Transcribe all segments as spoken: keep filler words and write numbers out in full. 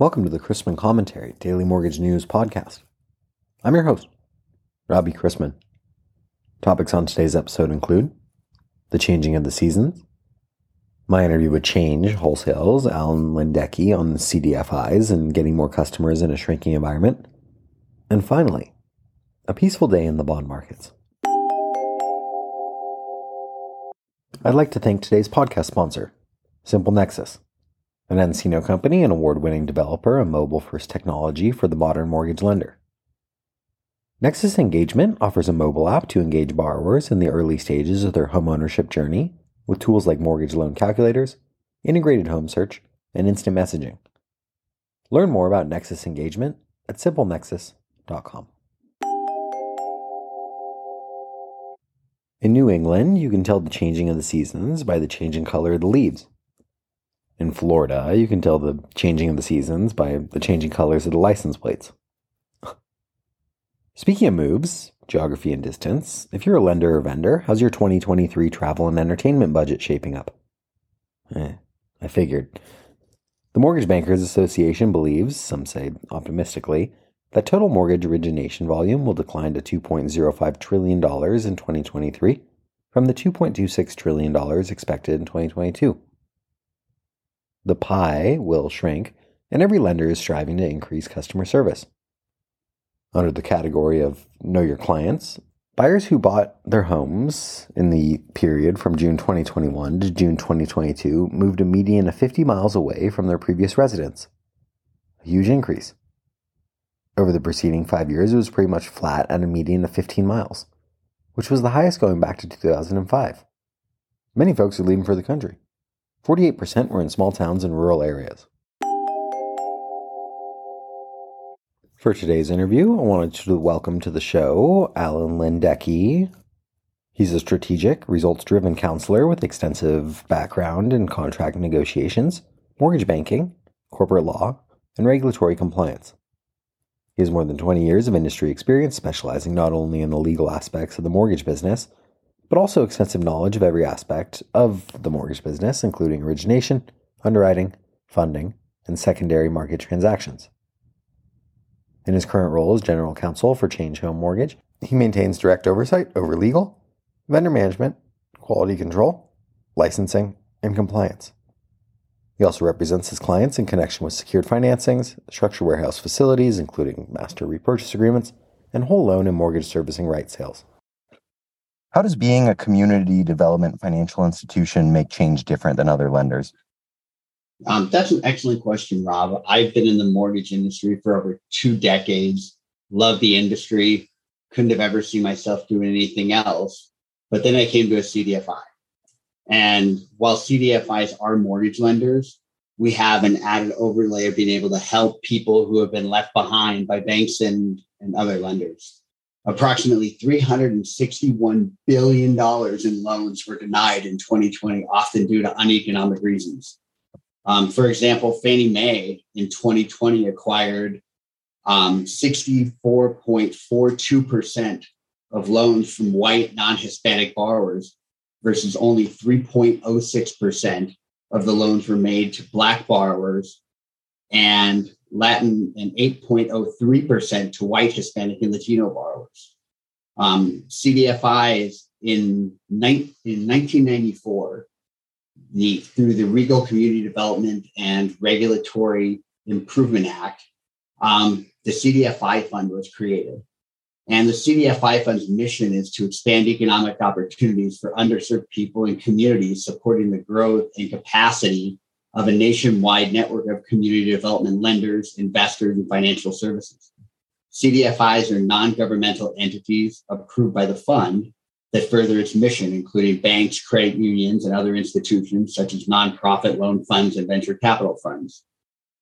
Welcome to the Chrisman Commentary Daily Mortgage News Podcast. I'm your host, Robbie Chrisman. Topics on today's episode include the changing of the seasons, my interview with Change Wholesales, Alan Lindecki on the C D F Is and getting more customers in a shrinking environment, and finally, a peaceful day in the bond markets. I'd like to thank today's podcast sponsor, Simple Nexus, an Encino company, an award-winning developer of mobile-first technology for the modern mortgage lender. Nexus Engagement offers a mobile app to engage borrowers in the early stages of their homeownership journey with tools like mortgage loan calculators, integrated home search, and instant messaging. Learn more about Nexus Engagement at Simple Nexus dot com. In New England, you can tell the changing of the seasons by the change in color of the leaves. In Florida, you can tell the changing of the seasons by the changing colors of the license plates. Speaking of moves, geography, and distance, if you're a lender or vendor, how's your twenty twenty-three travel and entertainment budget shaping up? Eh, I figured. The Mortgage Bankers Association believes, some say optimistically, that total mortgage origination volume will decline to two point oh five trillion dollars in twenty twenty-three from the two point two six trillion dollars expected in twenty twenty-two. The pie will shrink, and every lender is striving to increase customer service. Under the category of Know Your Clients, buyers who bought their homes in the period from June twenty twenty-one to June twenty twenty-two moved a median of fifty miles away from their previous residence. A huge increase. Over the preceding five years, it was pretty much flat at a median of fifteen miles, which was the highest going back to two thousand five. Many folks are leaving for the country. forty-eight percent were in small towns and rural areas. For today's interview, I wanted to welcome to the show Alan Lindecki. He's a strategic, results-driven counselor with extensive background in contract negotiations, mortgage banking, corporate law, and regulatory compliance. He has more than twenty years of industry experience specializing not only in the legal aspects of the mortgage business, but also extensive knowledge of every aspect of the mortgage business, including origination, underwriting, funding, and secondary market transactions. In his current role as General Counsel for Change Home Mortgage, he maintains direct oversight over legal, vendor management, quality control, licensing, and compliance. He also represents his clients in connection with secured financings, structured warehouse facilities, including master repurchase agreements, and whole loan and mortgage servicing right sales. How does being a community development financial institution make Change different than other lenders? Um, that's an excellent question, Rob. I've been in the mortgage industry for over two decades, love the industry, couldn't have ever seen myself doing anything else. But then I came to a C D F I. And while C D F Is are mortgage lenders, we have an added overlay of being able to help people who have been left behind by banks and, and other lenders. Approximately three hundred sixty-one billion dollars in loans were denied in twenty twenty, often due to uneconomic reasons. Um, for example, Fannie Mae in twenty twenty acquired um, sixty-four point four two percent of loans from white non-Hispanic borrowers versus only three point oh six percent of the loans were made to Black borrowers and Latin and eight point oh three percent to white, Hispanic, and Latino borrowers. Um, C D F Is in, ni- in nineteen ninety-four, the, through the Regal Community Development and Regulatory Improvement Act, um, the C D F I Fund was created. And the C D F I Fund's mission is to expand economic opportunities for underserved people and communities, supporting the growth and capacity of a nationwide network of community development lenders, investors, and financial services. C D F Is are non-governmental entities approved by the fund that further its mission, including banks, credit unions, and other institutions such as nonprofit loan funds and venture capital funds.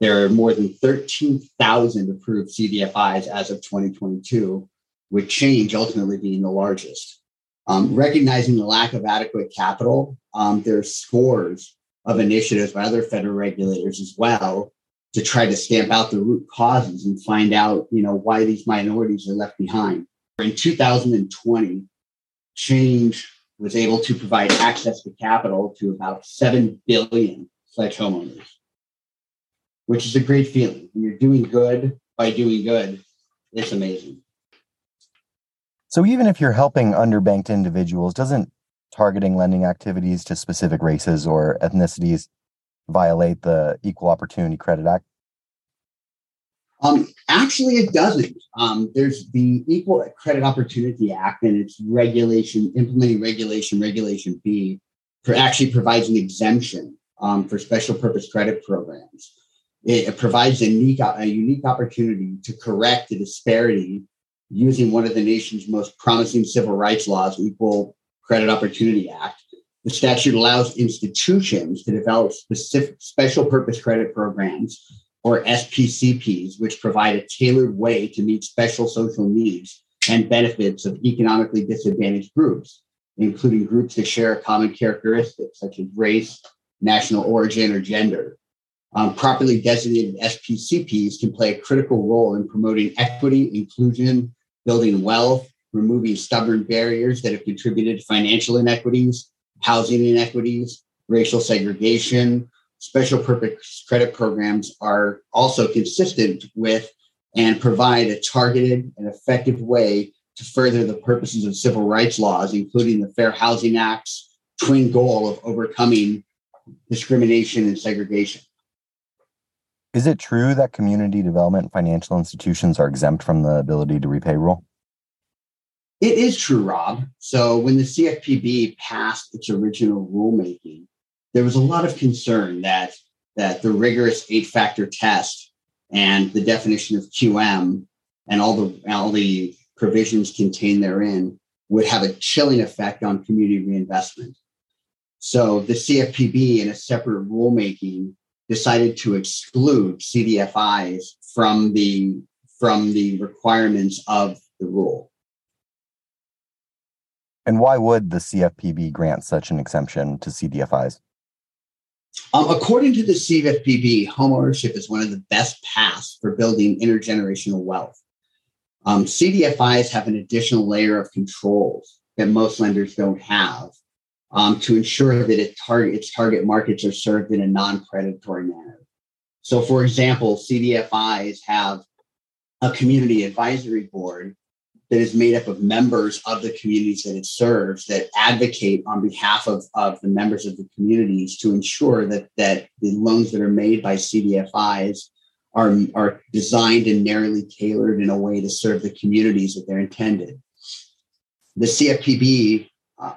There are more than thirteen thousand approved C D F Is as of twenty twenty-two, with Change ultimately being the largest. Um, recognizing the lack of adequate capital, um, there are scores of initiatives by other federal regulators as well to try to stamp out the root causes and find out, you know, why these minorities are left behind. In two thousand twenty, Change was able to provide access to capital to about seven billion pledge homeowners. which is a great feeling. When you're doing good by doing good, it's amazing. So even if you're helping underbanked individuals, doesn't targeting lending activities to specific races or ethnicities violate the Equal Opportunity Credit Act? Um, actually, it doesn't. Um, there's the Equal Credit Opportunity Act, and its regulation, implementing regulation, regulation B, for actually provides an exemption um, for special purpose credit programs. It, it provides a unique, a unique opportunity to correct the disparity using one of the nation's most promising civil rights laws, Equal Credit Opportunity Act. The statute allows institutions to develop specific special purpose credit programs, or S P C Ps, which provide a tailored way to meet special social needs and benefits of economically disadvantaged groups, including groups that share common characteristics such as race, national origin, or gender. Um, properly designated S P C Ps can play a critical role in promoting equity, inclusion, building wealth, removing stubborn barriers that have contributed to financial inequities, housing inequities, racial segregation. Special purpose credit programs are also consistent with and provide a targeted and effective way to further the purposes of civil rights laws, including the Fair Housing Act's twin goal of overcoming discrimination and segregation. Is it true that community development and financial institutions are exempt from the ability to repay rule? It is true, Rob. So when the C F P B passed its original rulemaking, there was a lot of concern that, that the rigorous eight-factor test and the definition of Q M and all the, all the provisions contained therein would have a chilling effect on community reinvestment. So the C F P B, in a separate rulemaking, decided to exclude C D F Is from the, from the requirements of the rule. And why would the C F P B grant such an exemption to C D F Is? Um, according to the C F P B, homeownership is one of the best paths for building intergenerational wealth. Um, C D F Is have an additional layer of controls that most lenders don't have um, to ensure that it tar- its target markets are served in a non-predatory manner. So, for example, C D F Is have a community advisory board that is made up of members of the communities that it serves that advocate on behalf of, of the members of the communities to ensure that, that the loans that are made by C D F Is are, are designed and narrowly tailored in a way to serve the communities that they're intended. The C F P B's uh,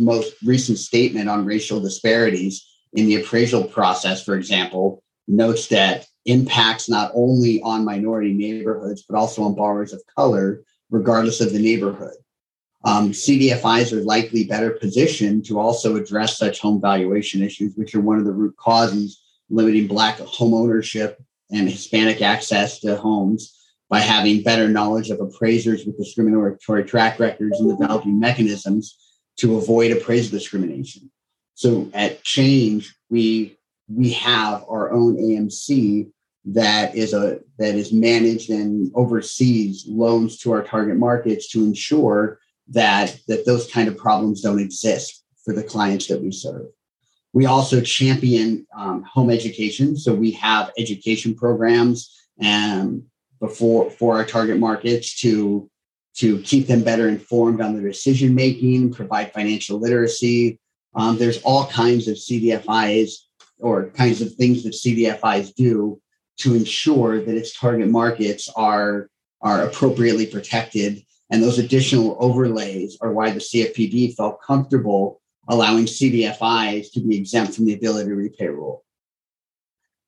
most recent statement on racial disparities in the appraisal process, for example, notes that impacts not only on minority neighborhoods, but also on borrowers of color, regardless of the neighborhood. Um, C D F Is are likely better positioned to also address such home valuation issues, which are one of the root causes limiting Black home ownership and Hispanic access to homes, by having better knowledge of appraisers with discriminatory track records and developing mechanisms to avoid appraisal discrimination. So at Change, we we have our own A M C that is a that is managed and oversees loans to our target markets to ensure that, that those kind of problems don't exist for the clients that we serve. We also champion um, home education. So we have education programs and before for our target markets to, to keep them better informed on their decision-making, provide financial literacy. Um, there's all kinds of C D F Is or kinds of things that C D F Is do to ensure that its target markets are, are appropriately protected. And those additional overlays are why the C F P B felt comfortable allowing C D F Is to be exempt from the ability to repay rule.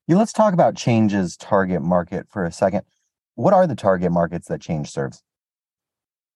Yeah, let's talk about Change's target market for a second. What are the target markets that Change serves?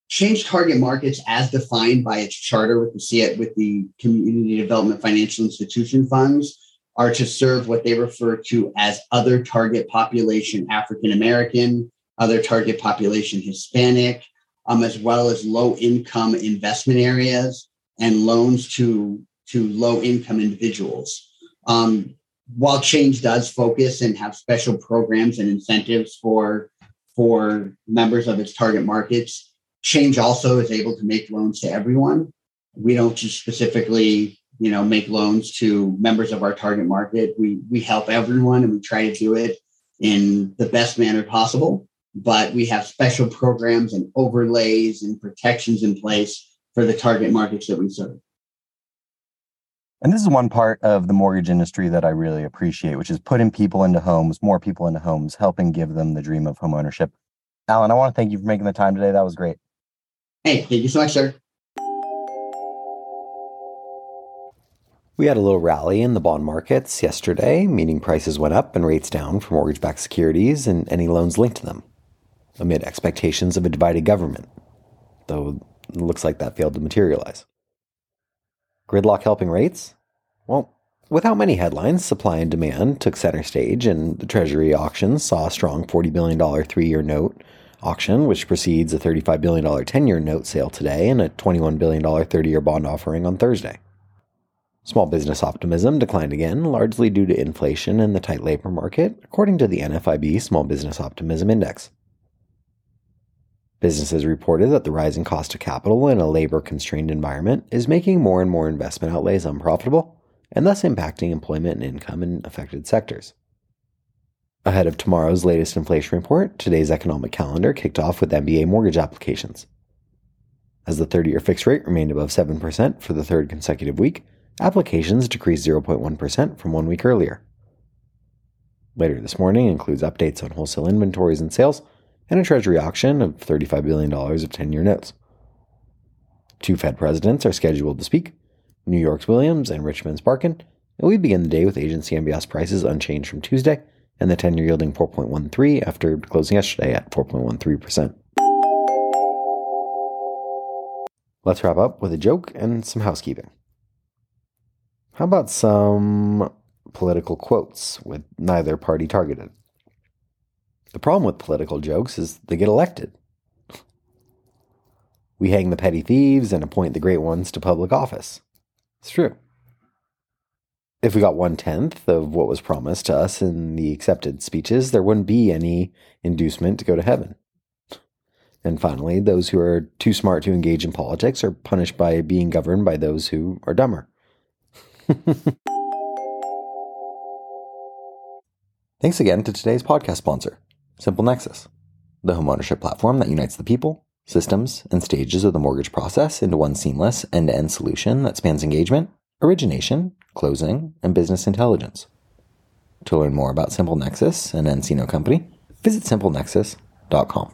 Change target markets, as defined by its charter with the, with the Community Development Financial Institution Funds, are to serve what they refer to as other target population African-American, other target population Hispanic, um, as well as low-income investment areas and loans to, to low-income individuals. Um, while Change does focus and have special programs and incentives for, for members of its target markets, Change also is able to make loans to everyone. We don't just specifically you know, make loans to members of our target market. We we help everyone, and we try to do it in the best manner possible. But we have special programs and overlays and protections in place for the target markets that we serve. And this is one part of the mortgage industry that I really appreciate, which is putting people into homes, more people into homes, helping give them the dream of homeownership. Alan, I want to thank you for making the time today. That was great. Hey, thank you so much, sir. We had a little rally in the bond markets yesterday, meaning prices went up and rates down for mortgage-backed securities and any loans linked to them, amid expectations of a divided government, though it looks like that failed to materialize. Gridlock helping rates? Well, without many headlines, supply and demand took center stage, and the Treasury auction saw a strong forty billion dollars three-year note auction, which precedes a thirty-five billion dollars ten-year note sale today and a twenty-one billion dollars thirty-year bond offering on Thursday. Small business optimism declined again, largely due to inflation and the tight labor market, according to the N F I B Small Business Optimism Index. Businesses reported that the rising cost of capital in a labor-constrained environment is making more and more investment outlays unprofitable, and thus impacting employment and income in affected sectors. Ahead of tomorrow's latest inflation report, today's economic calendar kicked off with M B A mortgage applications. As the thirty-year fixed rate remained above seven percent for the third consecutive week, applications decreased zero point one percent from one week earlier. Later this morning includes updates on wholesale inventories and sales, and a Treasury auction of thirty-five billion dollars of ten-year notes. Two Fed presidents are scheduled to speak, New York's Williams and Richmond's Barkin, and we begin the day with agency M B S prices unchanged from Tuesday, and the ten-year yielding four point one three after closing yesterday at four point one three percent. Let's wrap up with a joke and some housekeeping. How about some political quotes with neither party targeted? The problem with political jokes is they get elected. We hang the petty thieves and appoint the great ones to public office. It's true. If we got one-tenth of what was promised to us in the accepted speeches, there wouldn't be any inducement to go to heaven. And finally, those who are too smart to engage in politics are punished by being governed by those who are dumber. Thanks again to today's podcast sponsor, Simple Nexus, the homeownership platform that unites the people, systems, and stages of the mortgage process into one seamless end-to-end solution that spans engagement, origination, closing, and business intelligence. To learn more about Simple Nexus, an Encino company, visit Simple Nexus dot com.